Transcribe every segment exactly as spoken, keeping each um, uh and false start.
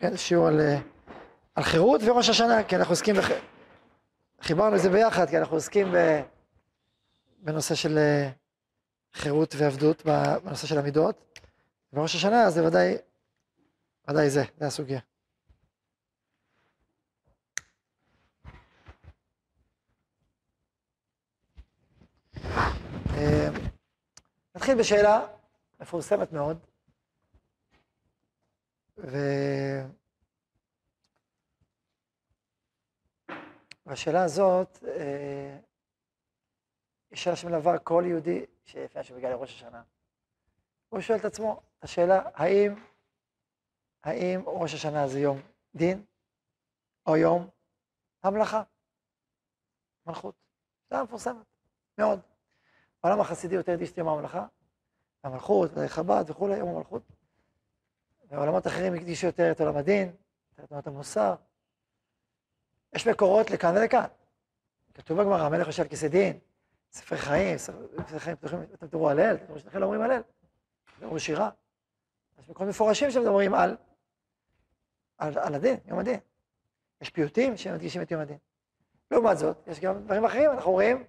כן, שיעור על, על חירות וראש השנה, כי אנחנו עוסקים, בח... חיברנו את זה ביחד, כי אנחנו עוסקים ב... בנושא של חירות ועבדות, בנושא של המידות, וראש השנה, אז זה ודאי, ודאי זה, זה הסוגיה. נתחיל בשאלה מפורסמת מאוד, ו... והשאלה הזאת אה, היא שאלה שמלווה כל יהודי שלפני שמגיע לראש השנה. הוא שואל את עצמו את השאלה, האם, האם ראש השנה זה יום דין או יום המלאכה, מלכות? שאלה מפורסמת מאוד. העולם החסידי יותר ידיש את יום המלאכה, המלכות, חב"ד וכולי, יום המלכות. ועולמות אחרים יקדישו יותר את עולם הדין, יותר את תנועת המוסר. יש מקורות לכאן ולכאן. כתוב בגמרא, המלך יושב על כיסא דין, ספר חיים, ספר חיים פתוחים, אתם תראו הלל, אתם תראו שלכם לא אומרים הלל, אתם תראו שירה. יש מקורות מפורשים שמדברים על, על, על הדין, יום הדין. יש פיוטים שמדגישים את יום הדין. לעומת זאת, יש גם דברים אחרים, אנחנו רואים,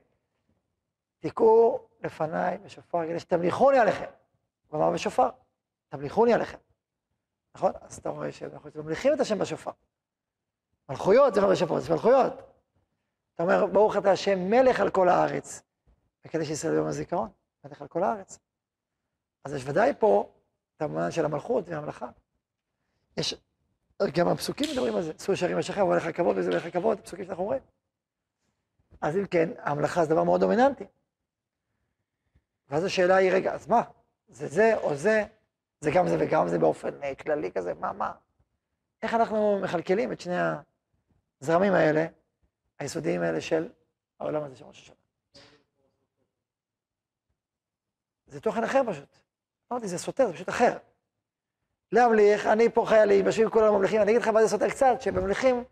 תקעו לפניי בשופר, כדי שתמליכוני עליכם. הוא אמר בשופר, תמליכוני עליכם. נכון? אז אתה רואה שאנחנו מליכים את השם בשופר. מלכויות זה לא בשופר, זה מלכויות. אתה אומר, ברוך אתה השם מלך על כל הארץ, וכדי שישראל יום הזיכרון, מלך על כל הארץ. אז יש ודאי פה את המובן של המלכות והמלאכה. יש, גם הפסוקים מדברים על זה, שאו שערים השכם, הוא הולך לכבוד וזה הולך לכבוד, הפסוקים שאנחנו אומרים. אז אם כן, המלאכה זה דבר מאוד דומיננטי. ואז השאלה היא, רגע, אז מה? זה זה או זה, זה גם זה וגם זה באופן כללי כזה, מה, מה? איך אנחנו מכלכלים את שני הזרמים האלה, היסודיים האלה של העולם הזה של ראש השנה? זה תוכן אחר פשוט. אמרתי, זה סותר, זה פשוט אחר. להמליך, אני פה חיילים, בשביל כולם ממליכים, אני אגיד לך מה זה סותר קצת, שבמליכים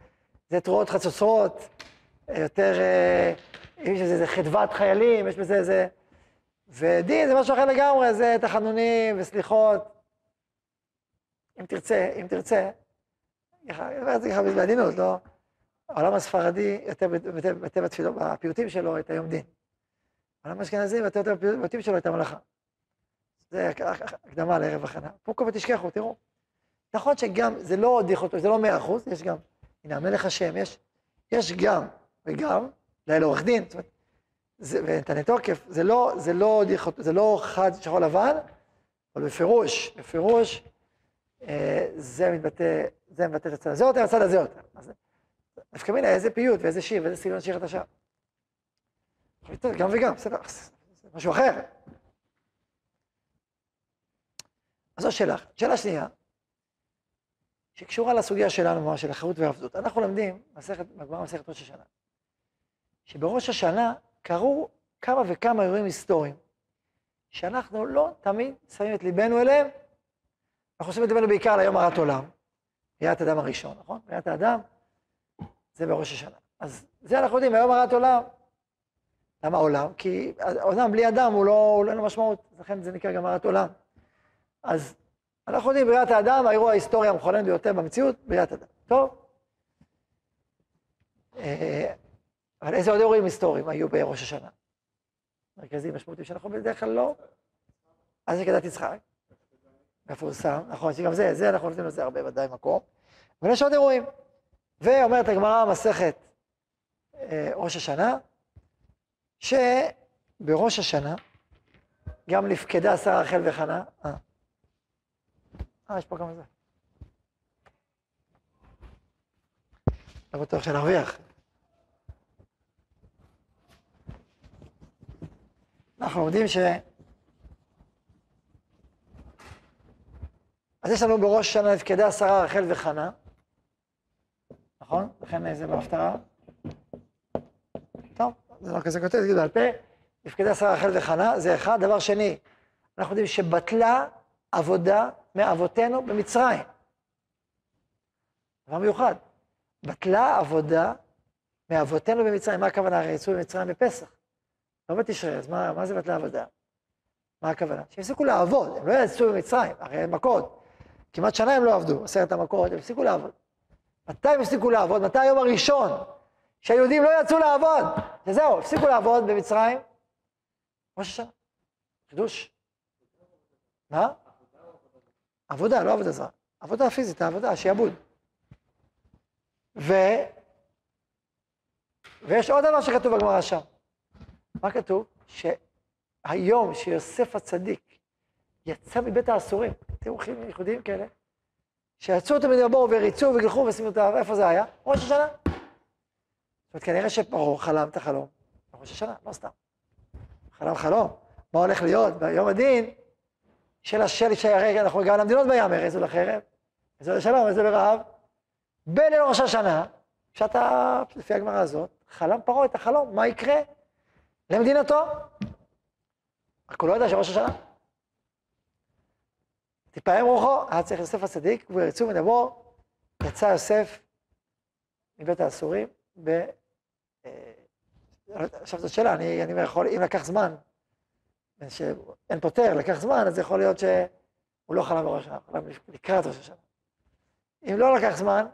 זה תרועות חצוצרות, יותר, יש בזה איזה חדוות חיילים, יש בזה איזה... ודין זה משהו אחר לגמרי, זה תחנונים וסליחות. אם תרצה, אם תרצה, אני אומר את זה ככה בעדינות, לא? העולם הספרדי, יותר בטבע תפילו, בפיוטים שלו, את היום דין. העולם האשכנזי, יותר בפיוטים שלו, את המלאכה. זה הקדמה לערב החנה. פוקו ותשכחו, תראו. נכון שגם, זה לא דיכוטומי, זה לא מאה אחוז, יש גם, הנה, המלך השם, יש, יש גם וגם, לאל עורך דין, זאת אומרת, ונתנה תוקף, זה לא, זה לא, זה לא חד שחור לבן, אבל בפירוש, בפירוש, אה, זה מתבטא, זה מתבטא את הצד הזה יותר, הצד הזה יותר. אז נפקא מינה, איזה פיוט ואיזה שיר, ואיזה סגנון שיר אתה שר. גם וגם, בסדר, זה משהו אחר. אז זו שאלה. שאלה שנייה, שקשורה לסוגיה שלנו, ממש של החירות והעבדות. אנחנו למדים, בגמרא מסכת ראש השנה, שבראש השנה, קראו כמה וכמה אירועים היסטוריים, שאנחנו לא תמיד שמים את ליבנו אליהם, אנחנו עושים את ליבנו בעיקר ליום הרת עולם, ביאת האדם הראשון, נכון? ביאת האדם, זה בראש השנה. אז זה אנחנו יודעים, היום הרת עולם, למה עולם? כי עולם בלי אדם הוא לא, אין לו משמעות, לכן זה נקרא גם הרת עולם. אז אנחנו יודעים, ביאת האדם, האירוע ההיסטורי המכונן ביותר במציאות, ביאת האדם. טוב? אבל איזה עוד אירועים היסטוריים היו בראש השנה? מרכזיים, משמעותיים, שאנחנו בדרך כלל לא. אז שכדת יצחק, מפורסם, נכון, שגם זה, זה אנחנו נותנים לזה הרבה ודאי מקום, אבל יש עוד אירועים. ואומרת הגמרא מסכת אה, ראש השנה, שבראש השנה גם לפקדה שרה רחל וחנה, אה, אה, יש פה כמה זה. לא בטוח שנרוויח. אנחנו יודעים ש... אז יש לנו בראש השנה נפקדה שרה רחל וחנה, נכון? לכן זה בהפטרה. טוב, זה לא כזה כותב, זה גידול על פה. נפקדה שרה רחל וחנה, זה אחד. דבר שני, אנחנו יודעים שבטלה עבודה מאבותינו במצרים. דבר מיוחד, בטלה עבודה מאבותינו במצרים. מה הכוונה? הרי יצאו במצרים בפסח. לא בתשרי, אז מה, מה זה בטלה עבודה? מה הכוונה? שהפסיקו לעבוד, הם לא יצאו במצרים, הרי הם מכות. כמעט שנה הם לא עבדו, עשרת המכות, הם הפסיקו לעבוד. מתי הם הפסיקו לעבוד? מתי היום הראשון שהיהודים לא יצאו לעבוד? וזהו, הפסיקו לעבוד במצרים. ראש השנה, חידוש. מה? עבודה, לא עבודה זרה. עבודה פיזית, העבודה, שיעבוד. ו... ויש עוד דבר שכתוב בגמרא שם. מה כתוב? שהיום שיוסף הצדיק יצא מבית האסורים, תיאורכים ייחודיים כאלה, שיצאו אותו מדבר וריצו וגלחו ושימו את ה... איפה זה היה? ראש השנה. זאת אומרת, כנראה שפרעה חלם את החלום. ראש השנה, לא סתם. חלם חלום. מה הולך להיות? ביום הדין של השל שיירק, אנחנו גם למדינות בים, הרזו לחרב, הרזו לשלום, הרזו לרעב. בליל ראש השנה, כשאתה, לפי הגמרא הזאת, חלם פרעה את החלום, מה יקרה למדינתו? רק הוא לא יודע שראש השנה. תפעם רוחו, היה צריך יוסף הצדיק, וירצו מדבור, יצא יוסף מבית האסורים, ב... עכשיו זאת שאלה, אני, אני יכול, אם לקח זמן, שאין פותר, לקח זמן, אז יכול להיות שהוא לא חלם בראש השנה, חלם לקראת ראש השנה. אם לא לקח זמן,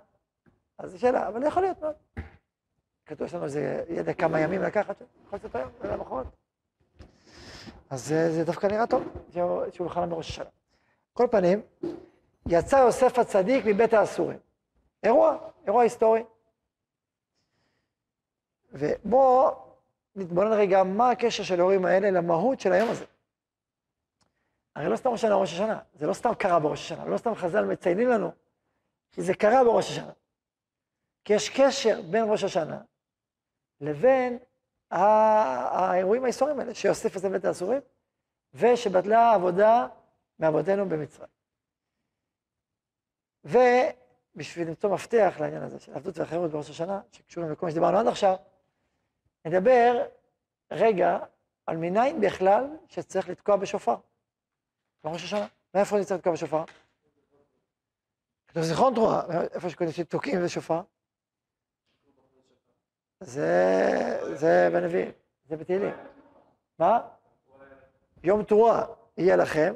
אז זו שאלה, אבל יכול להיות מאוד. כתוב שלנו, זה ידע כמה ימים לקחת, יכול להיות היום, זה למחרות. אז זה, זה דווקא נראה טוב, שהוא חלם בראש השנה. כל פנים, יצא יוסף הצדיק מבית האסורים. אירוע, אירוע היסטורי. ובוא נתבונן רגע מה הקשר של האירועים האלה למהות של היום הזה. הרי לא סתם ראש השנה, ראש השנה. זה לא סתם קרה בראש השנה, לא סתם חז"ל מציינים לנו כי זה קרה בראש השנה. כי יש קשר בין ראש השנה לבין האירועים ההיסטוריים האלה, שיוסף יצא מבית האסורים, ושבטלה העבודה מעבודתנו במצרים. ובשביל למצוא מפתח לעניין הזה של עבדות והחירות בראש השנה, שקשורים לכל מה שדיברנו עד עכשיו, נדבר רגע על מניין בכלל שצריך לתקוע בשופר. בראש השנה. מאיפה אני צריך לתקוע בשופר? כתוב זיכרון תרועה, איפה שתוקעים בשופר. זה בנביאים, זה בתהילים. מה? יום תרועה יהיה לכם.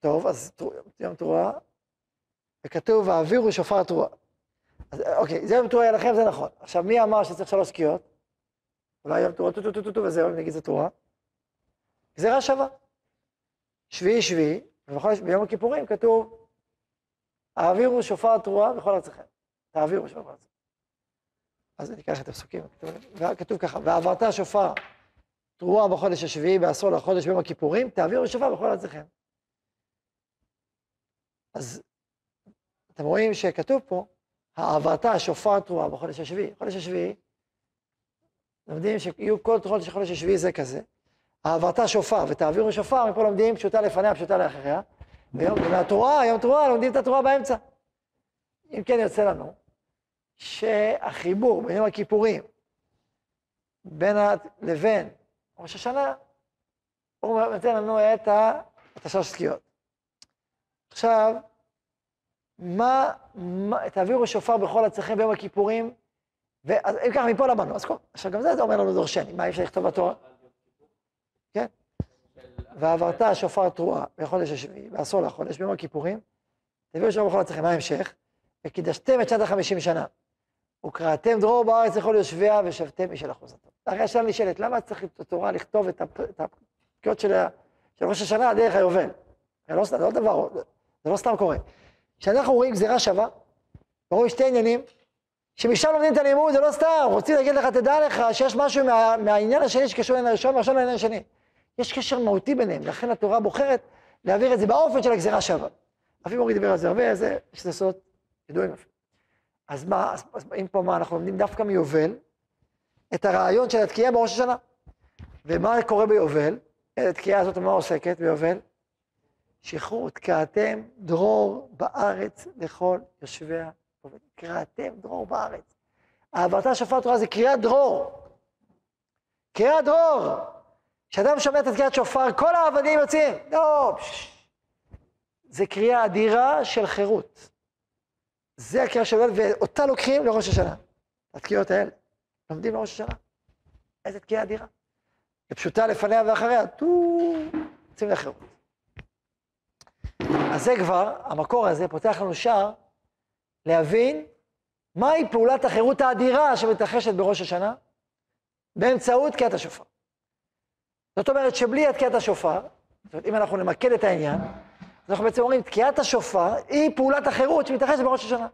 טוב, אז יום תרועה, וכתוב, האווירו שופר תרועה. אז אוקיי, זה יום תרועה יהיה לכם, זה נכון. עכשיו, מי אמר שצריך שלוש קריאות? אולי יום תרועה, טו טו טו טו טו, וזה, נגיד, זה תרועה. גזירה שווה. שביעי שביעי, וביום הכיפורים כתוב, האווירו שופר תרועה וכל ארצכם. תעבירו שופר תרועה. אז אני אקח את הפסוקים, כתוב ככה, ועברת שופר תרועה בחודש השביעי, בעשור לחודש ביום הכיפורים, תעבירו שופר וכל ארצכם. אז אתם רואים שכתוב פה, העברת שופר תרועה בחודש השביעי. חודש השביעי, לומדים שיהיו כל תרועות של חודש השביעי זה כזה. העברת שופר ותעבירו שופר, מפה לומדים פשוטה לפניה, פשוטה לאחריה. ויום התרועה, יום תרועה, לומדים את התרועה באמצע. אם כן יוצא לנו, שהחיבור בין יום הכיפורים, בין ה... לבין ראש השנה, הוא נותן לנו את ה... את השלוש זכיות. עכשיו, מה, מה, תעבירו שופר בכל ארצכם ביום הכיפורים, ואז אם ככה מפה למדנו, אז כל, עכשיו גם זה, זה אומר לנו דורשני, מה אי אפשר לכתוב בתורה? כן. ועברת שופר תרועה בחודש השביעי, בעשור לחודש, ביום הכיפורים, תעבירו שופר בכל ארצכם, מה ההמשך? וקידשתם את שנת החמישים שנה, וקראתם דרור בארץ לכל יושביה, ושבתם משל אחוזתו. הרי השאלה נשאלת, למה צריך בתורה לכתוב את הפקיות של ראש השנה דרך היובל? זה לא, זה לא דבר, זה לא סתם קורה. כשאנחנו רואים גזירה שווה, ורואים שתי עניינים, שמשם לומדים את הלימוד, זה לא סתם, רוצים להגיד לך, תדע לך שיש משהו מה, מהעניין השני שקשור לעניין הראשון, והראשון לעניין השני. יש קשר מהותי ביניהם, לכן התורה בוחרת להעביר את זה באופן של הגזירה שווה. אבי מורי דיבר על זה הרבה, זה שזה סוד ידועים אפילו. אז מה, אז, אז אם פה מה, אנחנו לומדים דווקא מיובל, את הרעיון של התקיעה בראש השנה. ומה קורה ביובל? התקיעה הזאת, מה עוסקת ביובל? שחרור, תקראתם דרור בארץ לכל יושביה. תקראתם דרור בארץ. העברת שופר תרועה זה קריאת דרור. קריאת דרור. כשאדם שומע את קריאת שופר, כל העבדים יוצאים. לא, פשש. זה קריאה אדירה של חירות. זה הקריאה של יובל, ואותה לוקחים לראש השנה. התקיעות האלה. לומדים לראש השנה. איזה תקיעה אדירה. לפשוטה לפניה ואחריה. טו, יוצאים לחירות. אז זה כבר, המקור הזה פותח לנו שער להבין מהי פעולת החירות האדירה שמתרחשת בראש השנה באמצעות תקיעת השופר. זאת אומרת שבלי התקיעת השופר, זאת אומרת, אם אנחנו נמקד את העניין, אז אנחנו בעצם אומרים, תקיעת השופר היא פעולת החירות שמתרחשת בראש השנה.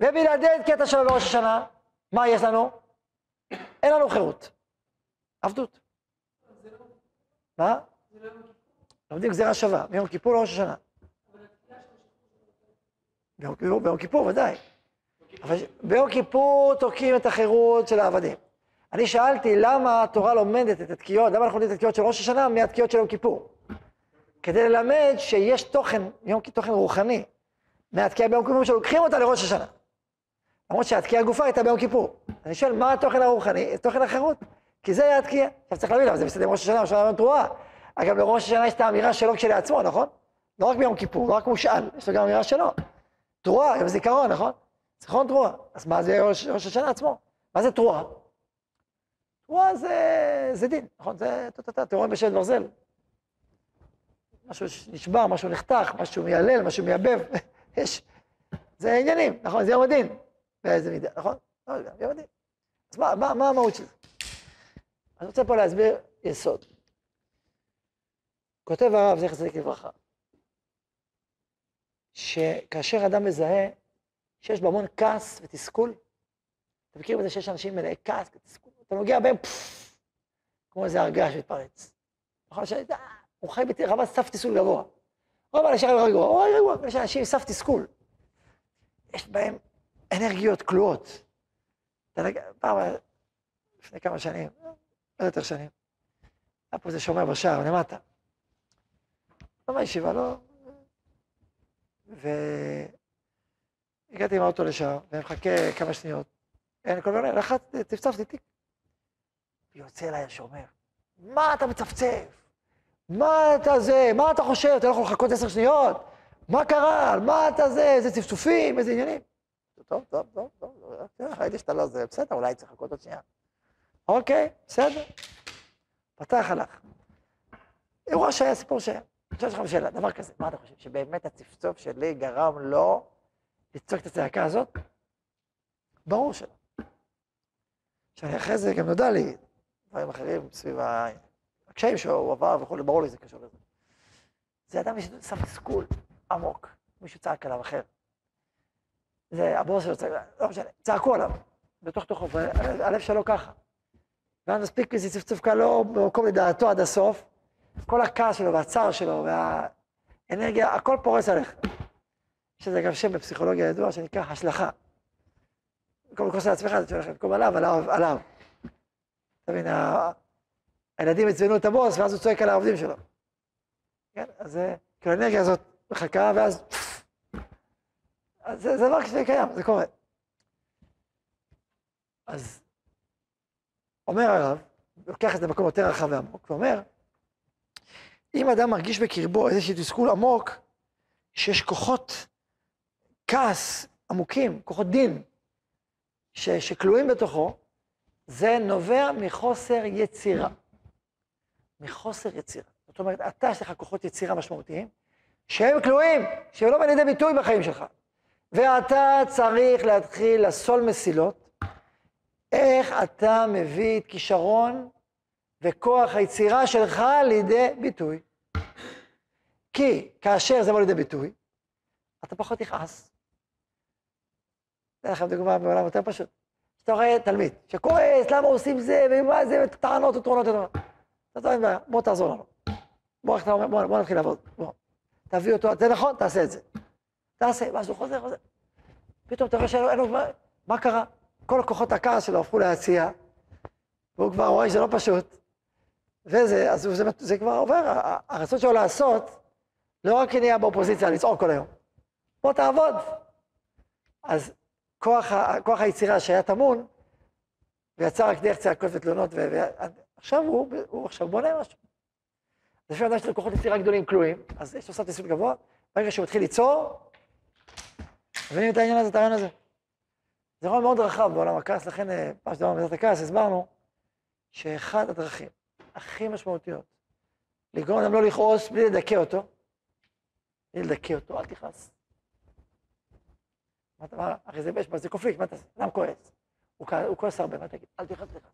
ובלעדי תקיעת השופר בראש השנה, מה יש לנו? אין לנו חירות. עבדות. מה? לומדים גזירה שווה, מיום כיפור לראש השנה. ביום כיפור, ודאי. אבל ביום כיפור תוקעים את החירות של העבדים. אני שאלתי למה התורה לומדת את התקיעות, למה אנחנו לומדים את התקיעות של ראש השנה מהתקיעות של יום כיפור? כדי ללמד שיש תוכן, יום תוכן רוחני, מהתקיעה ביום כיפור שלוקחים אותה לראש השנה. למרות שהתקיעה הגופה הייתה ביום כיפור. אני שואל, מה התוכן הרוחני? תוכן החירות. כי זה היה התקיעה. עכשיו צריך להבין, אבל זה מסתדר עם ראש השנה, ראש השנה תרועה. אגב, לראש השנה יש את האמירה שלו כשלעצמו, נכון? לא רק ביום כיפור, לא רק מושאל, יש לו גם אמירה שלו. תרועה, גם זיכרון, נכון? זיכרון תרועה. אז מה זה ראש, ראש השנה עצמו? מה זה תרועה? תרועה זה, זה דין, נכון? זה תתתה, תרועה בשל ברזל. משהו נשבר, משהו נחתך, משהו מיילל, משהו מייבב. יש, זה עניינים, נכון? זה יום הדין. באיזה מידה, נכון? לא יודע, יום הדין. אז מה, מה, מה המהות של זה? אני רוצה פה להסביר יסוד. כותב הרב, זכר צדיק לברכה, שכאשר אדם מזהה שיש בו המון כעס ותסכול, אתה מכיר בזה שיש אנשים מלאי כעס ותסכול, אתה נוגע בהם, פפפפ, כמו איזה הרגש מתפרץ. נכון, הוא חי ברמת סף תסכול גבוה. רוב האנשים רגוע, רוב רגוע, יש אנשים עם סף תסכול. יש בהם אנרגיות כלואות. פעם, לפני כמה שנים, לא יותר שנים, היה פה איזה שומר בשער, למטה. לא מהישיבה, לא. והגעתי עם האוטו לשם, ואני מחכה כמה שניות. אני כל מיני, לחץ, תפצפתי תיק. ויוצא אליי השומר, מה אתה מצפצף? מה אתה זה? מה אתה חושב? אתה לא יכול לחכות עשר שניות? מה קרה? מה אתה זה? איזה צפצופים? איזה עניינים? טוב, טוב, טוב, טוב. הייתי שאתה לא זה, בסדר, אולי צריך לחכות עוד שנייה. אוקיי, בסדר. פתח הלך. אירוע שהיה, סיפור שהיה. עכשיו יש לך שאלה, דבר כזה, מה אתה חושב? שבאמת הצפצוף שלי גרם לו לצעוק את הצעקה הזאת? ברור שלא. שאני אחרי זה גם נודע לי, דברים אחרים סביב הקשיים שהוא עבר וכו', ברור לי זה קשור לזה. זה אדם ששם תסכול עמוק, מישהו צעק עליו אחר. זה הבוס שלו צעק, לא משנה, צעקו עליו, בתוך תוכו, הלב שלו ככה. ואז מספיק איזה צפצוף קל לו במקום לדעתו עד הסוף, כל הכעס שלו והצער שלו והאנרגיה, הכל פורס עליך. יש לזה גם שם בפסיכולוגיה ידוע שנקרא השלכה. במקום לקרוס על עצמך, אתה שולח למקום עליו, עליו, עליו. אתה מבין, הילדים הצבנו את הבוס ואז הוא צועק על העובדים שלו. כן, אז כאילו האנרגיה הזאת מחכה ואז... אז זה דבר שקיים, זה קורה. אז אומר הרב, לוקח את זה במקום יותר רחב ועמוק, ואומר, אם אדם מרגיש בקרבו איזשהו תסכול עמוק, שיש כוחות כעס עמוקים, כוחות דין, ש- שכלואים בתוכו, זה נובע מחוסר יצירה. מחוסר יצירה. זאת אומרת, אתה יש לך כוחות יצירה משמעותיים, שהם כלואים, שהם לא בא לידי ביטוי בחיים שלך. ואתה צריך להתחיל לסול מסילות, איך אתה מביא את כישרון, וכוח היצירה שלך לידי ביטוי. כי כאשר זה בא לידי ביטוי, אתה פחות יכעס. אתן לכם דוגמה בעולם יותר פשוט. אתה רואה תלמיד שכועס, למה עושים זה, ומה זה, וטענות וטרונות וטרונות. אתה טוען בעיה, בוא תעזור לנו. בוא, איך אתה אומר, בוא, בוא נתחיל לעבוד, בוא. תביא אותו, זה נכון, תעשה את זה. תעשה, ואז הוא חוזר, חוזר. פתאום אתה רואה שאין לו, מה קרה? כל הכוחות הכעס שלו הפכו להציע, והוא כבר רואה שזה לא פשוט. וזה, אז זה, זה כבר עובר, הרצון שלו לעשות, לא רק נהיה באופוזיציה, לצעוק כל היום. בוא תעבוד. אז כוח, כוח היצירה שהיה תמון, ויצר רק דרך צעקות ותלונות, ועכשיו הוא, הוא עכשיו בונה משהו. אז לפי אדם של כוחות יצירה גדולים כלואים, אז יש לו סף תסכול גבוה, ברגע שהוא מתחיל ליצור, מבינים את העניין הזה, את העניין הזה. זה רעיון מאוד רחב בעולם הכעס, לכן פעם שדברנו בזאת הכעס, הסברנו שאחד הדרכים הכי משמעותיות, לגרום אדם לא לכעוס בלי לדכא אותו, לדכא אותו, אל תכעס. הרי זה באש, זה קופליק, מה אתה עושה? אדם כועס. הוא כועס הרבה, מה תגיד? אל תכעס לך.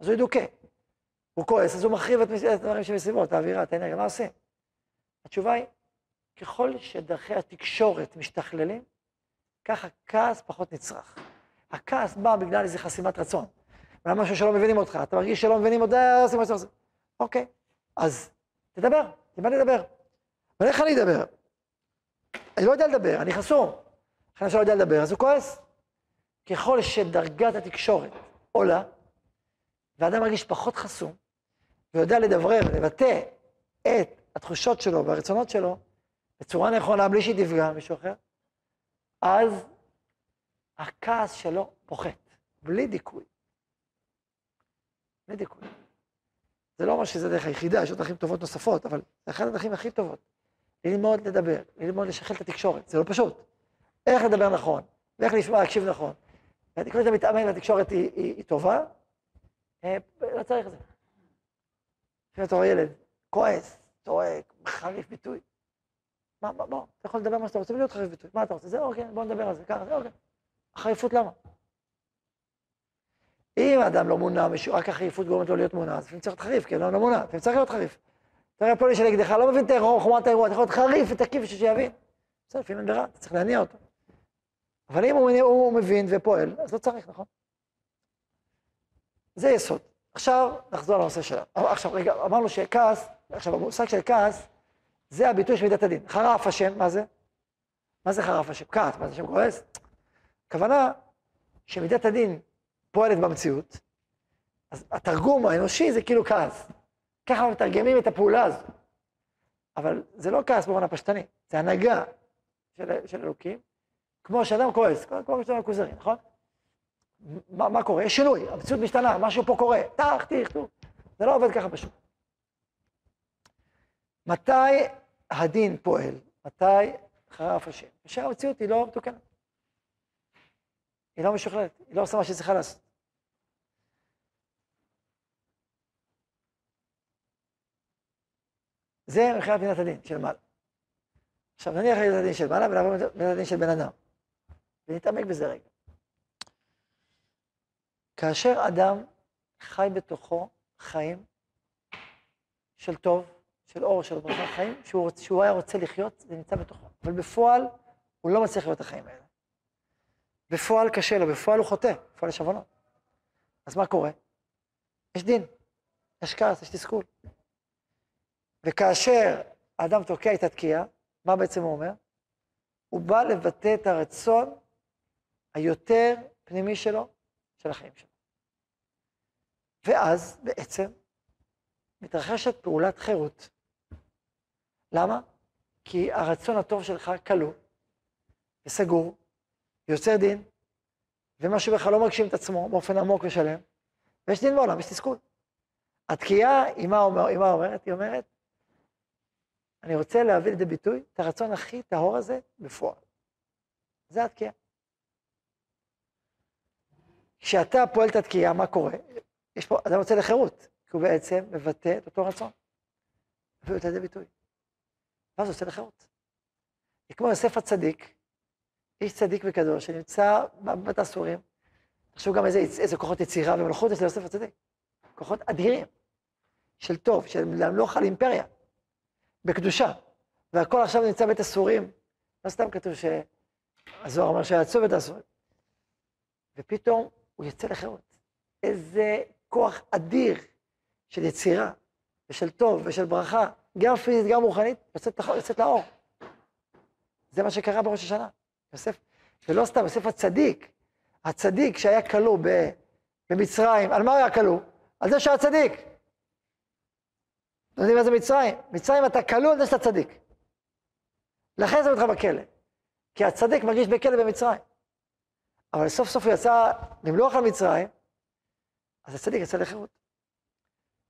אז הוא ידוקא. הוא כועס, אז הוא מחריב את הדברים שמסביבו, את האווירה, את האנרגיה, מה עושים? התשובה היא, ככל שדרכי התקשורת משתכללים, כך הכעס פחות נצרך. הכעס בא בגלל איזו חסימת רצון. ולמה משהו שלא מבינים אותך, אתה מרגיש שלא מבינים אותך, עושים מה שאתה עושה. אוקיי, אז תדבר, תלמד לדבר. אבל איך אני אדבר? אני לא יודע לדבר, אני חסום. אחרי שלא יודע לדבר, אז הוא כועס. ככל שדרגת התקשורת עולה, ואדם מרגיש פחות חסום, ויודע לדברר ולבטא את התחושות שלו והרצונות שלו, בצורה נכונה, בלי שהיא תפגע מישהו אחר, אז הכעס שלו פוחת, בלי דיכוי. בלי דיכוי. זה לא אומר שזה דרך היחידה, יש עוד דרכים טובות נוספות, אבל זה אחת הדרכים הכי טובות. ללמוד לדבר, ללמוד לשחל את התקשורת, זה לא פשוט. איך לדבר נכון, ואיך לשמוע, להקשיב נכון. והתקשורת המתאמן והתקשורת היא, היא, היא טובה, לא צריך את זה. כשאתה תור ילד, כועס, צועק, חריף ביטוי. מה, מה, בוא, אתה יכול לדבר מה שאתה רוצה, ולהיות חריף ביטוי. מה אתה רוצה? זה אוקיי, בוא נדבר על זה, ככה, זה אוקיי. החריפות למה? אם האדם לא מונע, רק החריפות גורמת לו להיות מונע, אז לפעמים צריך להיות חריף, כי האדם לא מונע, לפעמים צריך להיות חריף. אתה רואה פה לי שנגדך, לא מבין חומרת האירוע, אתה יכול להיות חריף ותקיף שיבין. בסדר, לפעמים אין ברירה, אתה צריך להניע אותו. אבל אם הוא מבין ופועל, אז לא צריך, נכון? זה יסוד. עכשיו נחזור על הנושא שלנו. עכשיו, רגע, אמרנו שכעס, עכשיו, המושג של כעס, זה הביטוי של מידת הדין. חרף השם, מה זה? מה זה חרף השם? כעס, מה זה שם כועס? הכוונה שמידת הדין פועלת במציאות, אז התרגום האנושי זה כאילו כעס. ככה מתרגמים את הפעולה הזו. אבל זה לא כעס במובן הפשטני, זה הנהגה של, של אלוקים, כמו שאדם כועס, כמו שאדם כוזרי, נכון? מה, מה קורה? יש שינוי, המציאות משתנה, משהו פה קורה, תח, תכתוב. זה לא עובד ככה פשוט. מתי הדין פועל? מתי חרף השם? כשהמציאות היא לא מתוקנת. היא לא משוכללת, היא לא עושה מה שהיא צריכה לעשות. זה מבחינת מידת הדין של מעלה. עכשיו נניח למידת הדין של מעלה ונעבור למידת הדין של בן אדם. ונתעמק בזה רגע. כאשר אדם חי בתוכו חיים של טוב, של אור, של ברכה, חיים שהוא, שהוא היה רוצה לחיות, זה נמצא בתוכו. אבל בפועל הוא לא מצליח להיות החיים האלה. בפועל קשה לו, בפועל הוא חוטא, בפועל יש עוונות. אז מה קורה? יש דין, יש כעס, יש תסכול. וכאשר האדם תוקע את התקיעה, מה בעצם הוא אומר? הוא בא לבטא את הרצון היותר פנימי שלו, של החיים שלו. ואז בעצם מתרחשת פעולת חירות. למה? כי הרצון הטוב שלך כלוא וסגור, יוצר דין, ומה שבכלל לא מגשים את עצמו באופן עמוק ושלם, ויש דין בעולם, יש תסכול. התקיעה, היא מה אומרת? היא אומרת, אני רוצה להביא לידי ביטוי את הרצון הכי טהור הזה בפועל. זה התקיעה. כשאתה פועל את התקיעה, מה קורה? יש פה, אדם רוצה לחירות, כי הוא בעצם מבטא את אותו רצון. מביא את לידי ביטוי. ואז הוא רוצה לחירות. היא כמו יוסף הצדיק, איש צדיק וקדוש, שנמצא בבת האסורים, תחשוב גם איזה, איזה כוחות יצירה ומלכות יש ליוסף הצדיק. כוחות אדירים, של טוב, של למלוך על אימפריה, בקדושה. והכל עכשיו נמצא בית אסורים, לא סתם כתוב שהזוהר אומר שיעצו בית האסורים. ופתאום הוא יצא לחירות. איזה כוח אדיר של יצירה, ושל טוב, ושל ברכה, גם פיזית, גם רוחנית, יוצאת, יוצאת לאור. זה מה שקרה בראש השנה. יוסף, ולא סתם, יוסף הצדיק, הצדיק שהיה כלוא במצרים, על מה היה כלוא? על זה שהיה צדיק. אתם יודעים מה זה מצרים? מצרים אתה כלוא על זה שאתה צדיק. לכן זה אותך בכלא, כי הצדיק מרגיש בכלא במצרים. אבל סוף סוף הוא יצא למלוח על מצרים, אז הצדיק יצא לחירות.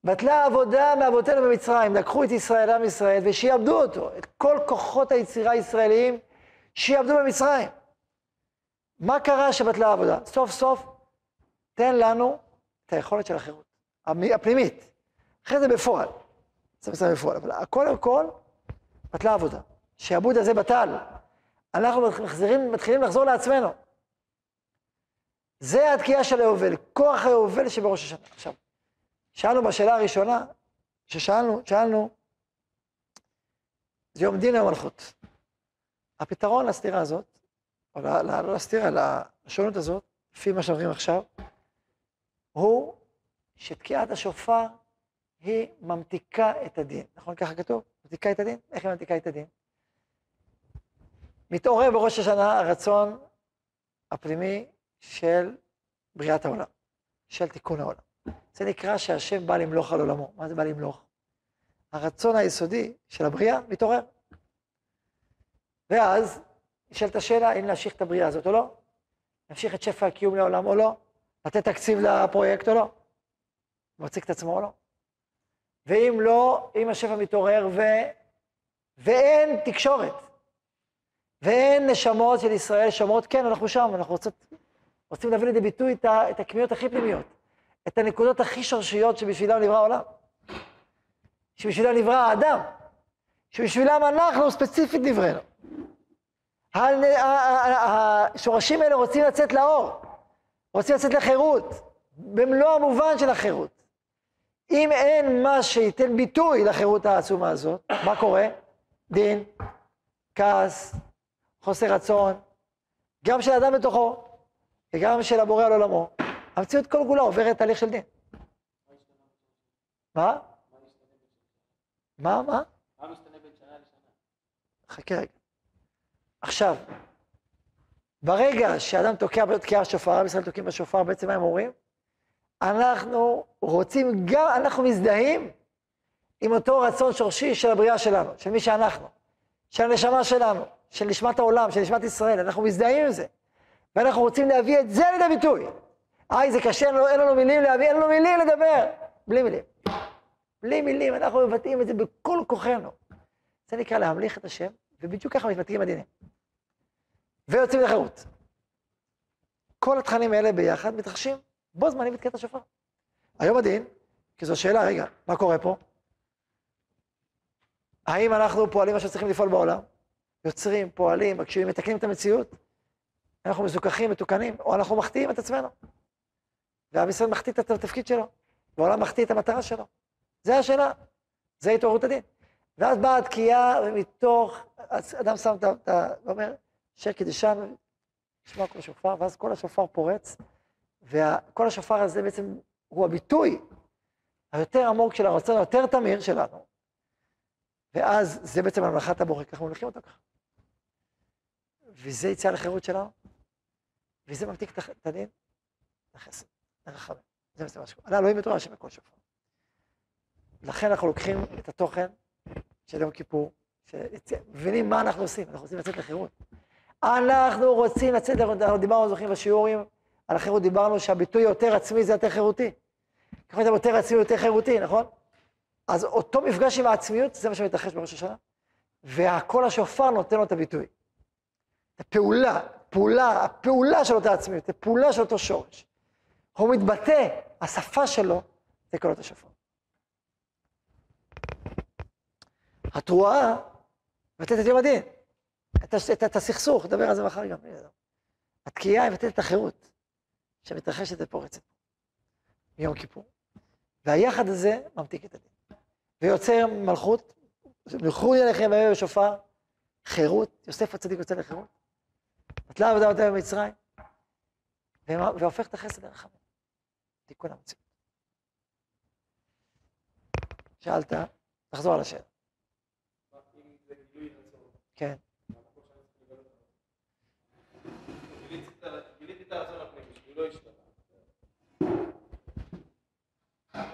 בטלה עבודה מאבותינו במצרים, לקחו את ישראל, עם ישראל, ושיעבדו אותו, את כל כוחות היצירה הישראליים, שיעבדו במצרים. מה קרה שבטלה העבודה? סוף סוף, תן לנו את היכולת של החירות, הפנימית. אחרי זה בפועל, זה מצרים בפועל, אבל הכל הכל, בטלה עבודה. שהעבוד הזה בטל. אנחנו מחזירים, מתחילים לחזור לעצמנו. זה התקיעה של היובל, כוח היובל שבראש השנה. עכשיו, שאלנו בשאלה הראשונה, ששאלנו, שאלנו, זה יום דין יום מלכות. הפתרון לסתירה הזאת, או לא לסתירה, לשונות הזאת, לפי מה שאומרים עכשיו, הוא שתקיעת השופר היא ממתיקה את הדין. נכון ככה כתוב? ממתיקה את הדין? איך היא ממתיקה את הדין? מתעורר בראש השנה הרצון הפנימי של בריאת העולם, של תיקון העולם. זה נקרא שהשם בא למלוך על עולמו. מה זה בא למלוך? הרצון היסודי של הבריאה מתעורר. ואז נשאלת השאלה אם להמשיך את הבריאה הזאת או לא, להמשיך את שפע הקיום לעולם או לא, לתת תקציב לפרויקט או לא, מרציק את עצמו או לא. ואם לא, אם השפע מתעורר ו... ואין תקשורת, ואין נשמות של ישראל שאומרות, כן, אנחנו שם, אנחנו רוצות, רוצים להביא לידי ביטוי את, ה... את הקמיות הכי פנימיות, את הנקודות הכי שורשיות שבשבילם נברא העולם, שבשבילם נברא האדם, שבשבילם אנחנו ספציפית נבראנו. השורשים האלה רוצים לצאת לאור, רוצים לצאת לחירות, במלוא המובן של החירות. אם אין מה שייתן ביטוי לחירות העצומה הזאת, מה קורה? דין, כעס, חוסר רצון, גם של האדם בתוכו, וגם של הבורא על עולמו. המציאות כל כולה עוברת תהליך של דין. מה? מה? מה? מה משתנה בין שנה לשנה? חכה רגע. עכשיו, ברגע שאדם תוקע בתקיעה השופר, ישראל תוקעים בשופר, בעצם מה הם אומרים? אנחנו רוצים גם, אנחנו מזדהים עם אותו רצון שורשי של הבריאה שלנו, של מי שאנחנו, של הנשמה שלנו, של נשמת העולם, של נשמת ישראל, אנחנו מזדהים עם זה. ואנחנו רוצים להביא את זה לידי ביטוי. איי, זה קשה, אין לנו, אין לנו מילים להביא, אין לנו מילים לדבר. בלי מילים. בלי מילים, אנחנו מבטאים את זה בכל כוחנו. זה נקרא להמליך את השם, ובדיוק ככה מתמתקים הדינים. ויוצאים לחירות. כל התכנים האלה ביחד מתרחשים, בו זמנים מתקיעת השופר. היום הדין, כי זו שאלה, רגע, מה קורה פה? האם אנחנו פועלים מה שצריכים לפעול בעולם? יוצרים, פועלים, מקשיבים, מתקנים את המציאות? אנחנו מזוכחים, מתוקנים, או אנחנו מחטיאים את עצמנו? והעם ישראל מחטיא את התפקיד שלו, והעולם מחטיא את המטרה שלו. זה השאלה, זה התעוררות הדין. ואז באה התקיעה, ומתוך, אדם שם את ה... ואומר, שקדישן, נשמע כל השופר, ואז כל השופר פורץ, וכל השופר הזה בעצם הוא הביטוי היותר עמוק של הרצון, היותר תמיר שלנו. ואז זה בעצם המלאכת הבורא, ככה מולכים אותו ככה. וזה יציאה לחירות שלנו, וזה ממתיק את הדין, לחסד, לרחמים. זה בעצם משהו. עלה אלוהים מתורה השם בכל שופר. לכן אנחנו לוקחים את התוכן של יום כיפור, מבינים מה אנחנו עושים, אנחנו רוצים לצאת לחירות. אנחנו רוצים לצאת, אנחנו דיברנו, זוכרים בשיעורים, על החירות דיברנו שהביטוי יותר עצמי זה יותר חירותי. ככה הייתם יותר עצמי יותר חירותי, נכון? אז אותו מפגש עם העצמיות, זה מה שמתרחש בראש השנה, והקול השופר נותן לו את הביטוי. הפעולה, פעולה, הפעולה של אותה עצמיות, הפעולה של אותו שורש. הוא מתבטא, השפה שלו, זה קולות השופר. התרועה מבטאת את יום הדין, את, את, את הסכסוך, נדבר על זה מחר גם. התקיעה היא מבטאת את החירות, שמתרחשת ופורצת מיום כיפור. והיחד הזה ממתיק את הדין. ויוצר מלכות, מלכו אליכם בימי בשופר, חירות, יוסף הצדיק יוצא לחירות, בטלה עבודה אותה במצרים, והופך את החסד לרחמים. תיקון המציאות. שאלת, נחזור על השאלה. כן.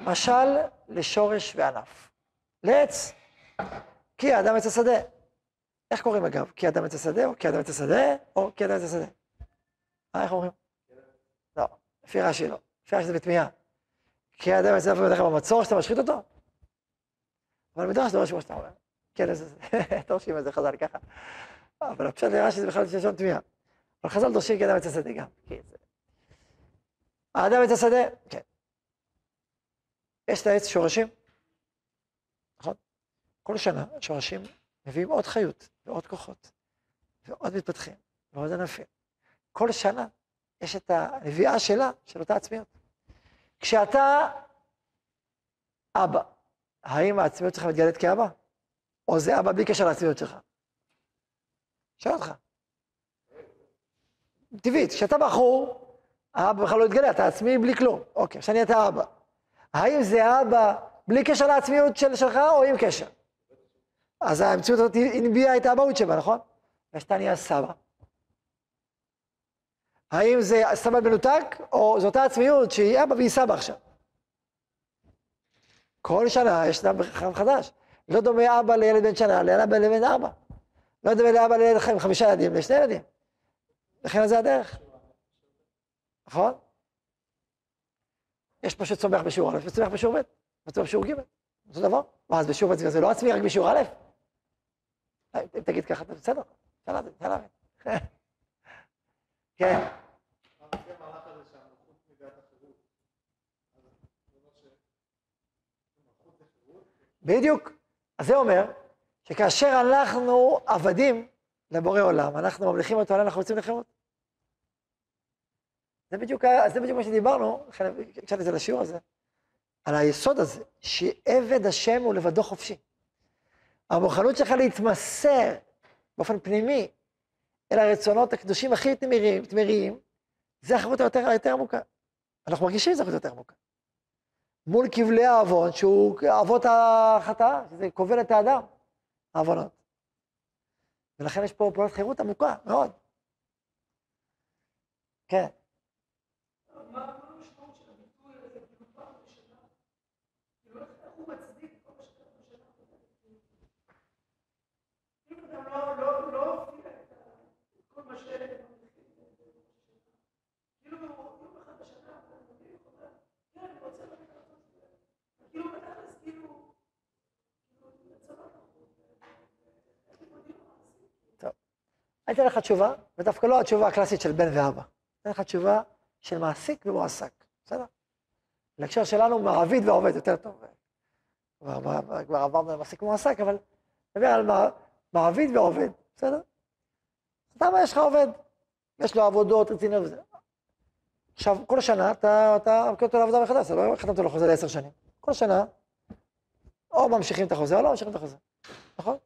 משל לשורש וענף. לעץ. כי האדם עץ השדה. איך קוראים אגב? כי האדם עץ השדה, או כי האדם עץ השדה, או כי האדם עץ השדה. מה, איך אומרים? לא, לפי רש"י לא. לפי רש"י זה בתמיהה. כי האדם עץ השדה בדרך כלל במצור, שאתה משחית אותו. אבל מדרש דורש כמו שאתה אומר. כן, זה, דורשים את זה חז"ל ככה. אבל הפשט נראה שזה בכלל לשון תמיהה. אבל חז"ל דורשים כאדם עץ השדה גם. האדם עץ השדה, כן. יש לעץ שורשים, נכון? כל שנה שורשים מביאים עוד חיות, ועוד כוחות, ועוד מתפתחים, ועוד ענפים. כל שנה יש את הנביאה שלה, של אותה עצמיות. כשאתה אבא, האם העצמיות שלך מתגלית כאבא? או זה אבא בלי קשר לעצמיות שלך? שואל אותך. טבעית, כשאתה בחור, האבא בכלל לא התגלה, אתה עצמי בלי כלום. אוקיי, שאני אתה אבא. האם זה אבא בלי קשר לעצמיות של, שלך או עם קשר? אז האמצעות הזאת הנביאה את האבאות שבה, נכון? ואתה נהיה סבא. האם זה סבא בנותק, או זאת העצמיות שהיא אבא והיא סבא עכשיו? כל שנה יש אדם חדש. לא דומה אבא לילד בן שנה, לילד בן ארבע. לא דומה לאבא לילד חיים, חמישה ילדים, לשני ילדים. לכן זה הדרך. נכון? יש פשוט צומח בשיעור א', וצומח בשיעור ב', וצומח בשיעור ג', אותו דבר. מה, אז בשיעור ב' זה לא עצמי, רק בשיעור א'. אם תגיד ככה, אתה בסדר, תעלה, תעלה. כן. מה זה המהלך הזה שהמלכות מביאה את החירות? בדיוק. אז זה אומר שכאשר אנחנו עבדים לבורא עולם, אנחנו ממליכים אותו, אנחנו רוצים לחירות. זה בדיוק, זה בדיוק מה שדיברנו, קצת את זה לשיעור הזה, על היסוד הזה, שעבד השם הוא לבדו חופשי. המוכנות שלך להתמסר באופן פנימי, אל הרצונות הקדושים הכי תמיריים, תמיריים זה החברות היותר, היותר עמוקה. אנחנו מרגישים את זה החברות יותר עמוקה. מול כבלי האבון, שהוא אבות החטאה, שזה כובל את האדם, האבונות. ולכן יש פה פעולת חירות עמוקה, מאוד. כן. אני אתן לך תשובה, ודווקא לא התשובה הקלאסית של בן ואבא. אתן לך תשובה של מעסיק ומועסק, בסדר? להקשר שלנו מעביד ועובד יותר טוב. כבר עברנו מעסיק ומועסק, אבל נדבר על מעביד ועובד, בסדר? אתה מה יש לך עובד? יש לו עבודות רציניות וזה. עכשיו, כל שנה אתה מקיים אותו לעבודה מחדש, אתה לא חתמת לו חוזה לעשר שנים. כל שנה, או ממשיכים את החוזה או לא ממשיכים את החוזה, נכון?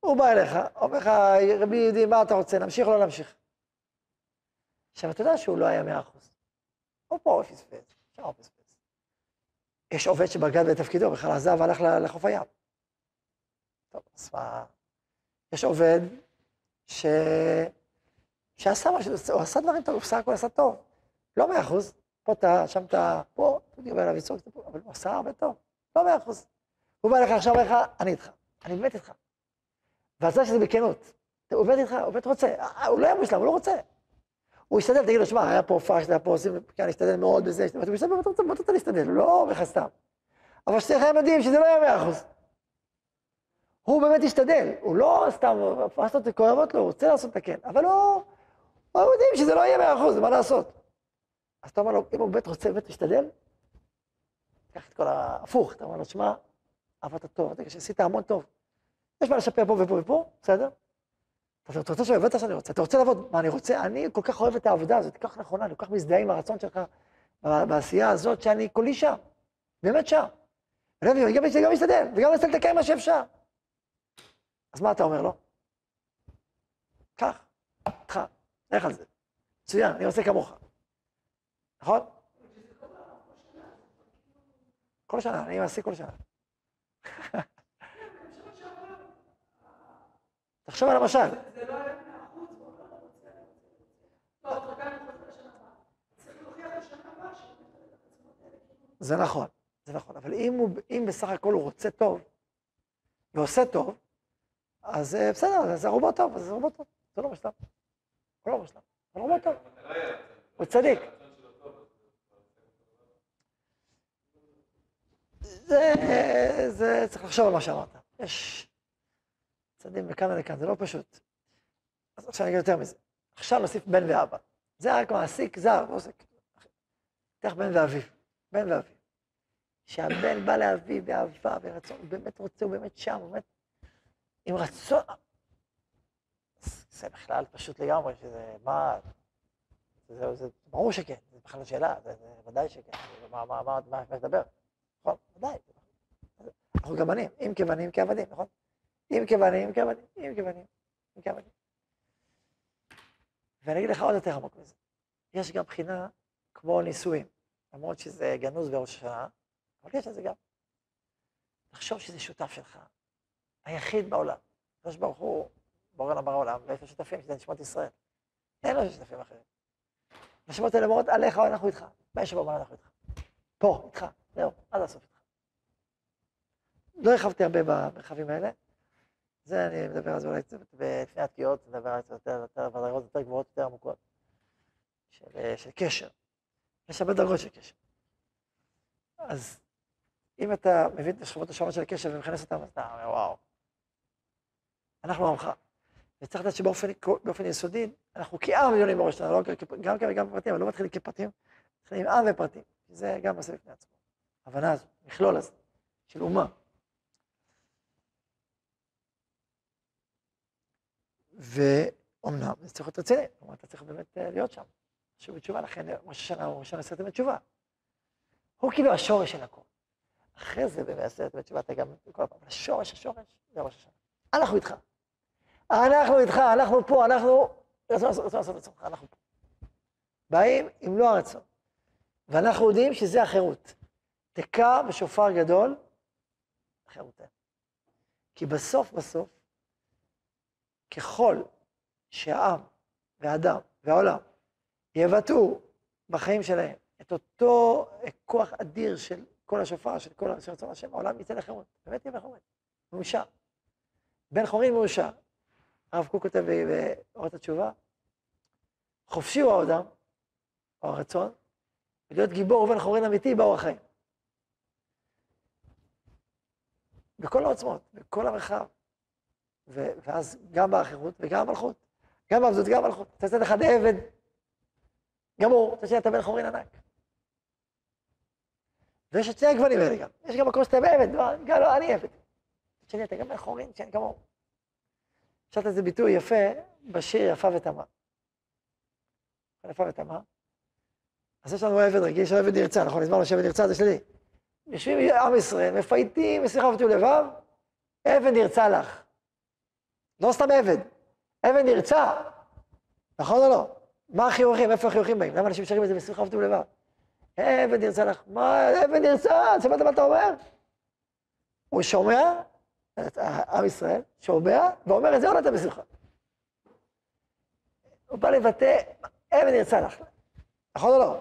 הוא בא אליך, אומר לך, רבי יהודי, מה אתה רוצה, נמשיך או לא נמשיך? עכשיו, אתה יודע שהוא לא היה מאה אחוז. הוא פה פספס, שם הוא פספס. יש עובד שבגד בתפקידו, בכלל עזב והלך לחוף הים. טוב, אז מה? יש עובד ש... שעשה משהו, הוא עשה דברים טוב, הוא עשה הכל, עשה טוב. לא מאה אחוז, פה אתה, שם אתה, פה, אתה יודע, אליו יצור, אבל הוא עשה הרבה טוב, לא מאה אחוז. הוא בא אליך עכשיו, אומר לך, אני איתך, אני באמת איתך. ואת יודעת שזה בכנות. הוא עובד איתך, הוא באמת רוצה. הוא לא היה מושלם, הוא לא רוצה. הוא השתדל, תגיד לו, שמע, היה פה הופעה, שאתה פה עושים, כן, השתדל מאוד בזה, ואתה משתדל, ואתה רוצה, ואתה רוצה להשתדל, הוא לא עובד סתם. אבל שתהיה מדהים שזה לא היה מאה אחוז. הוא באמת השתדל, הוא לא סתם, הפעשות כואבות לו, הוא רוצה לעשות את הכן, אבל הוא, הוא יודעים שזה לא יהיה מאה אחוז, מה לעשות? אז אתה אומר לו, אם הוא באמת רוצה, באמת להשתדל, תקח את כל ההפוך, אתה אומר לו, שמע, עבדת טוב, עשית המון טוב. יש מה לשפר פה ופה ופה, בסדר? אתה רוצה שעובד שאני רוצה, אתה רוצה לעבוד, מה אני רוצה? אני כל כך אוהב את העבודה הזאת, כל כך נכונה, אני כל כך מזדהה עם הרצון שלך, בעשייה הזאת שאני כולי שם, באמת שם. אני גם משתדל, וגם משתדל לתקן מה שאפשר. אז מה אתה אומר לו? כך, איתך, איך על זה? מצוין, אני עושה כמוך. נכון? כל שנה, אני מעסיק כל שנה. תחשוב על המשל. זה לא היה מהחוץ, בואו לא רוצה, לא, אתה רגע אני חושב לשנה הבאה. צריך להוכיח לשנה הבאה שאתה מתחיל את עצמות האלה. זה נכון, זה נכון. אבל אם בסך הכל הוא רוצה טוב, ועושה טוב, אז בסדר, זה רובו טוב, זה רובו טוב. זה לא משלם. זה לא משלם. זה רובו טוב. הוא צדיק. זה צריך לחשוב על מה שאמרת. יש... צדים מכאן ולכאן, זה לא פשוט. אז עכשיו אני אגיד יותר מזה. עכשיו נוסיף בן ואבא. זה רק מעסיק זר, לא עוסק. תלך בן ואביו, בן ואביו. שהבן בא לאביו באהבה, ברצון, הוא באמת רוצה, הוא באמת שם, הוא באמת... עם רצון, זה בכלל פשוט לגמרי, שזה מה, זה, זה ברור שכן, זה בכלל שאלה, זה, זה ודאי שכן, זה, מה, מה, מה, מה, מה שדבר, נכון? ודאי, אנחנו כבנים, אם כבנים כעבדים, נכון? אם כבנים כעבדים, אם כבנים, אם כעבדים. ואני אגיד לך עוד יותר עמוק מזה, יש גם בחינה כמו נישואים, למרות שזה גנוז בראש השנה, אבל יש לזה גם. לחשוב שזה שותף שלך, היחיד בעולם. הקדוש ברוך הוא בורא לנו ברא עולם, ויש לו שותפים, שזה נשמות ישראל. אין לו שותפים אחרים. נשמות האלה אומרות, עליך ואנחנו איתך. באש ובעולם אנחנו איתך. פה, איתך, זהו, עד הסוף איתך. לא הרחבתי הרבה במרחבים האלה. זה, אני מדבר על זה אולי קצת לפני התקיעות, מדבר על זה יותר, בדרגות יותר גבוהות, יותר עמוקות, של קשר. יש הרבה דרגות של קשר. אז אם אתה מבין את השכבות השונות של הקשר ומכנס אותם, אז אתה אומר, וואו, אנחנו עמך. וצריך לדעת שבאופן יסודי, אנחנו כעם מיליונים בראש שלנו, לא גם כעם וגם בפרטים, אבל לא מתחילים כפרטים, מתחילים עם ופרטים. זה גם עושה בפני עצמו. הבנה הזו, מכלול הזה, של אומה. ואומנם, זה צריך להיות רציני, כלומר, אתה צריך באמת להיות שם. שוב בתשובה, לכן ראש השנה הוא ראשון עשרת בתשובה. הוא כאילו השורש של הכל. אחרי זה בעשרת בתשובה, אתה גם כל פעם, השורש, השורש, זה ראש השנה. אנחנו איתך. אנחנו איתך, אנחנו פה, אנחנו... רצון לעשות לצורך, אנחנו פה. באים עם לא הרצון. ואנחנו יודעים שזה החירות. תקע ושופר גדול, החירות. כי בסוף בסוף, ככל שהעם והאדם והעולם יבטאו בחיים שלהם את אותו כוח אדיר של כל השופר, של כל הרצון השם, העולם יצא לחירות. באמת יהיה בחירות. מאושר. בן חורין מאושר. הרב קוק כותב באורות התשובה, חופשי הוא האדם, או הרצון, ולהיות גיבור ובן חורין אמיתי באור החיים. בכל העוצמות, בכל המרחב, ואז גם באחירות וגם המלכות, גם בעבדות, גם המלכות. אתה יוצא לך עבד, גמור, אתה יוצא לך בן חורין ענק. ויש את שני הגוונים האלה גם, יש גם מקום שאתה עבד, גם לא, אני עבד. שני, אתה גם בן חורין, שאני גמור. שאת איזה ביטוי יפה בשיר יפה וטמה. יפה וטמה. אז יש לנו עבד רגיל, יש לנו עבד נרצע, נכון? הזמנו שעבד נרצע, זה שלי. יושבים עם ישראל, מפייטים, ושיחבתו לבב, עבד נרצע לך. לא סתם עבד, עבד נרצע. נכון או לא? מה החיוכים? איפה החיוכים באים? למה אנשים שרים את זה ושיחבתו לבב? עבד נרצע לך. מה? עבד נרצע, שמעת מה אתה אומר? הוא שומע? עם ישראל, שומע, ואומר את זה, עולה אתה בשמחה. הוא בא לבטא, אבן ירצה לך. נכון או לא?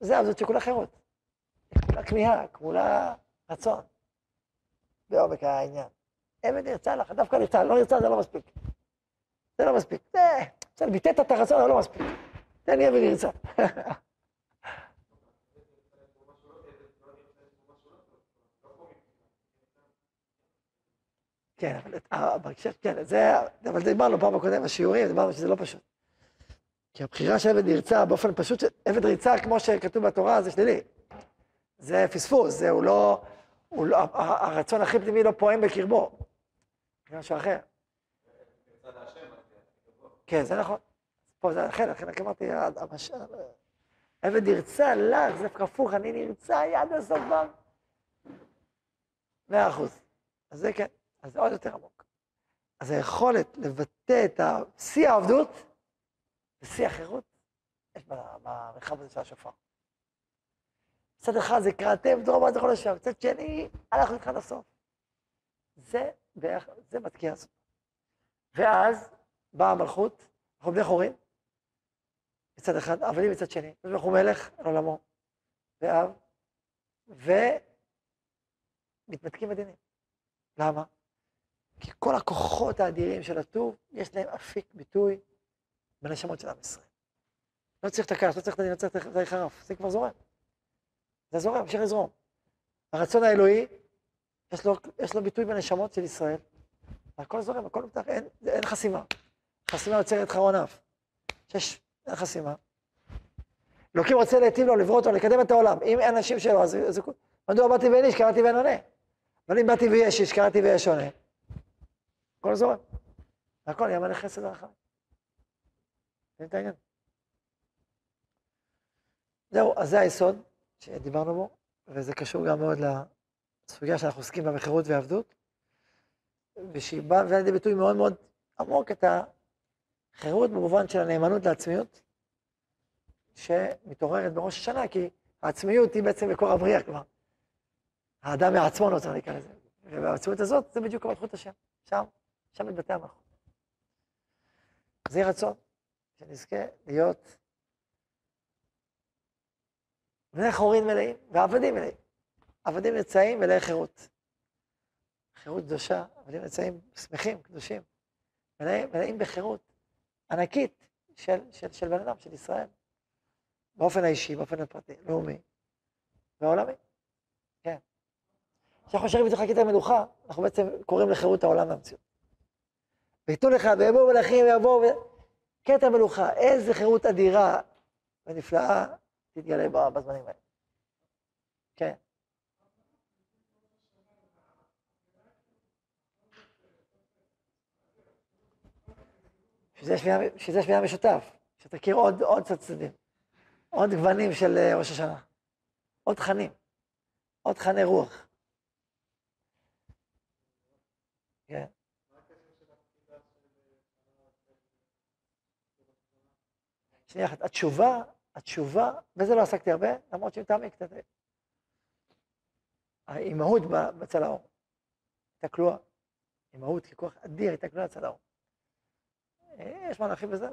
זה עבדות שכולה חירות. כולה כמיהה, כולה רצון. בעומק העניין. אבן ירצה לך, דווקא נרצה, לא נרצה, זה לא מספיק. זה לא מספיק. זה, בסדר, ביטאת את הרצון, זה לא מספיק. זה נהיה ונרצה. כן, אבל זה דיברנו פעם הקודם, השיעורים, דיברנו שזה לא פשוט. כי הבחירה שעבד נרצע באופן פשוט, שעבד נרצע כמו שכתוב בתורה, זה שלילי. זה פספוס, זה הוא לא, הרצון הכי פנימי לא פועם בקרבו. זה משהו אחר. כן, זה נכון. פה זה אחר, לכן אמרתי, עבד נרצע לך, זה כפוך, אני נרצע עד הסוף. מאה אחוז. אז זה כן. אז זה עוד יותר עמוק. אז היכולת לבטא את שיא העבדות ושיא החירות, יש במרחב הזה של השופר. מצד אחד זה קראתם, דרום עד לכל השם, מצד שני, הלכנו איתך לסוף. זה, זה מתקיע הסוף. ואז באה המלכות, אנחנו בני חורין, מצד אחד, עבדים מצד שני, אנחנו מלך על עולמו, ואב, ומתמתקים מדינים. למה? כי כל הכוחות האדירים של הטוב, יש להם אפיק ביטוי בנשמות של עם ישראל. לא צריך את הכעס, לא צריך את הדין, לא צריך את החרף, זה כבר זורם. זה זורם, המשיך לזרום. הרצון האלוהי, יש לו, יש לו ביטוי בנשמות של ישראל, הכל זורם, הכל מתח, אין, אין חסימה. חסימה יוצרת חרון אף. שיש, אין חסימה. אלוקים רוצה להיטיב לו, לברוא אותו, לקדם את העולם. אם אין אנשים שלו, אז... מדוע באתי ואין איש, קראתי ואין עונה. אבל אם באתי ויש איש, קראתי ויש עונה, הכל זורם. הכל יהיה מלא חסד ורחמים. תן את העניין. זהו, אז זה היסוד שדיברנו בו, וזה קשור גם מאוד לסוגיה שאנחנו עוסקים במחירות והעבדות, ושהיא באה על ידי ביטוי מאוד מאוד עמוק את החירות במובן של הנאמנות לעצמיות, שמתעוררת בראש השנה, כי העצמיות היא בעצם מקור הבריאה כבר. האדם מעצמו נוצר להיכנס לזה. ובעצמיות הזאת זה בדיוק מלכות השם. שם, שם מתבטא המלכות. זה יהיה רצון שנזכה להיות בני חורין מלאים ועבדים מלאים. עבדים נצאים מלאי חירות. חירות קדושה, עבדים נצאים שמחים, קדושים. מלאים, מלאים בחירות ענקית של, של, של בן אדם, של ישראל. באופן האישי, באופן הפרטי, לאומי והעולמי. כן. כשאנחנו שרים בתוך הכתר מלוכה, אנחנו בעצם קוראים לחירות העולם והמציאות. ויתנו לך, ויבואו מלאכים, ויבואו... ו... כתר מלוכה, איזה חירות אדירה ונפלאה תתגלה בה בזמנים האלה. כן. שזה שמיעה משותף, שתכיר עוד, עוד צדדים. עוד גוונים של ראש השנה, עוד תכנים, עוד תכני רוח. כן. שנייה אחת, התשובה, התשובה, בזה לא עסקתי הרבה, למרות שהיא תעמיק קצת. האימהות בצל האור, התקלועה, אימהות ככוח אדיר, התקלועה בצל האור. יש מה להרחיב בזה,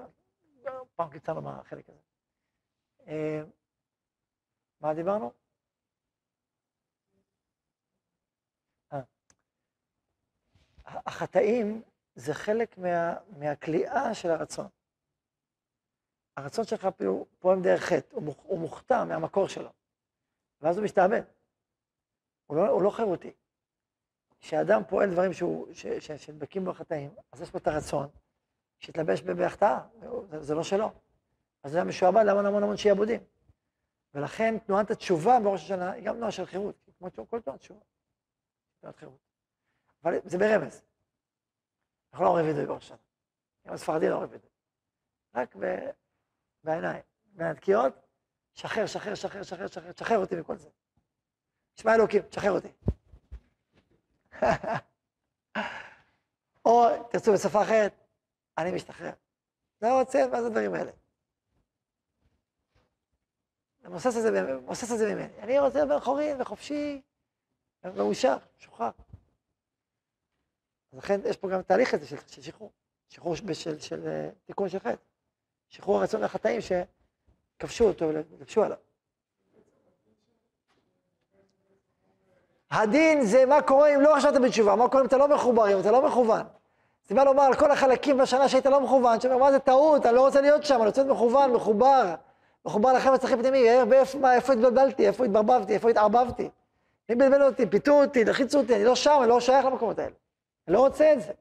פעם קיצרנו מהחלק הזה. מה דיברנו? החטאים זה חלק מהכליאה של הרצון. הרצון שלך פועם דרך חטא, הוא מוכתע מהמקור שלו, ואז הוא משתעבד. הוא לא חירותי. כשאדם פועל דברים שדבקים בו החטאים, אז יש פה את הרצון שהתלבש בהחטאה, זה לא שלו. אז זה משועבד להמון המון המון שיעבודים. ולכן תנועת התשובה בראש השנה היא גם תנועה של חירות, כמו כל תנועת תשובה, תנועת חירות. אבל זה ברמז. אנחנו לא אומרים וידוי בראש השנה. גם הספרדי לא אומרים וידוי. רק בעיניים, בהתקיעות, שחרר, שחרר, שחרר, שחרר, שחרר, שחרר אותי מכל זה. תשמע אלוקים, שחרר אותי. או תרצו בשפה אחרת, אני משתחרר. לא רוצה, מה זה הדברים האלה? מוסס הזה, מוסס הזה ממני. אני רוצה בן חורין וחופשי, מאושר, שוחרר. אז לכן יש פה גם תהליך הזה של, של שחרור, שחרור של, של, של תיקון של חטא. שחרור הרצון לחטאים שכבשו אותו ולבשו עליו. הדין זה מה קורה אם לא חשבת בתשובה, מה קורה אם אתה לא מחובר, אם אתה לא מכוון. זה מה לומר על כל החלקים בשנה שהיית לא מכוון, שאומר מה זה טעות, אני לא רוצה להיות שם, אני רוצה להיות מכוון, מחובר. מחובר לכם הצלחי פנימי, איפה התבלבלתי, איפה התברבבתי, איפה התערבבתי. מי בלבל אותי, פיתו אותי, לחיצו אותי, אני לא שם, אני לא שייך למקומות האלה. אני לא רוצה את זה.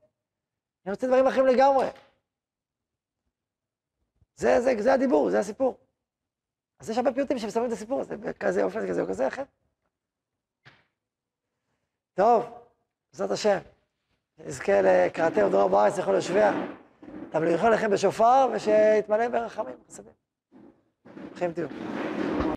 אני רוצה דברים אחרים לגמרי. זה, זה, זה הדיבור, זה הסיפור. אז יש הרבה פיוטים שמספרים את הסיפור הזה, כזה אופן, כזה או כזה אחר. טוב, בעזרת השם. נזכה לקראתנו דור בארץ לכל יושביה. תבליחו לכם בשופר, ושהתמלא ברחמים. חסדים. חיים תהיו.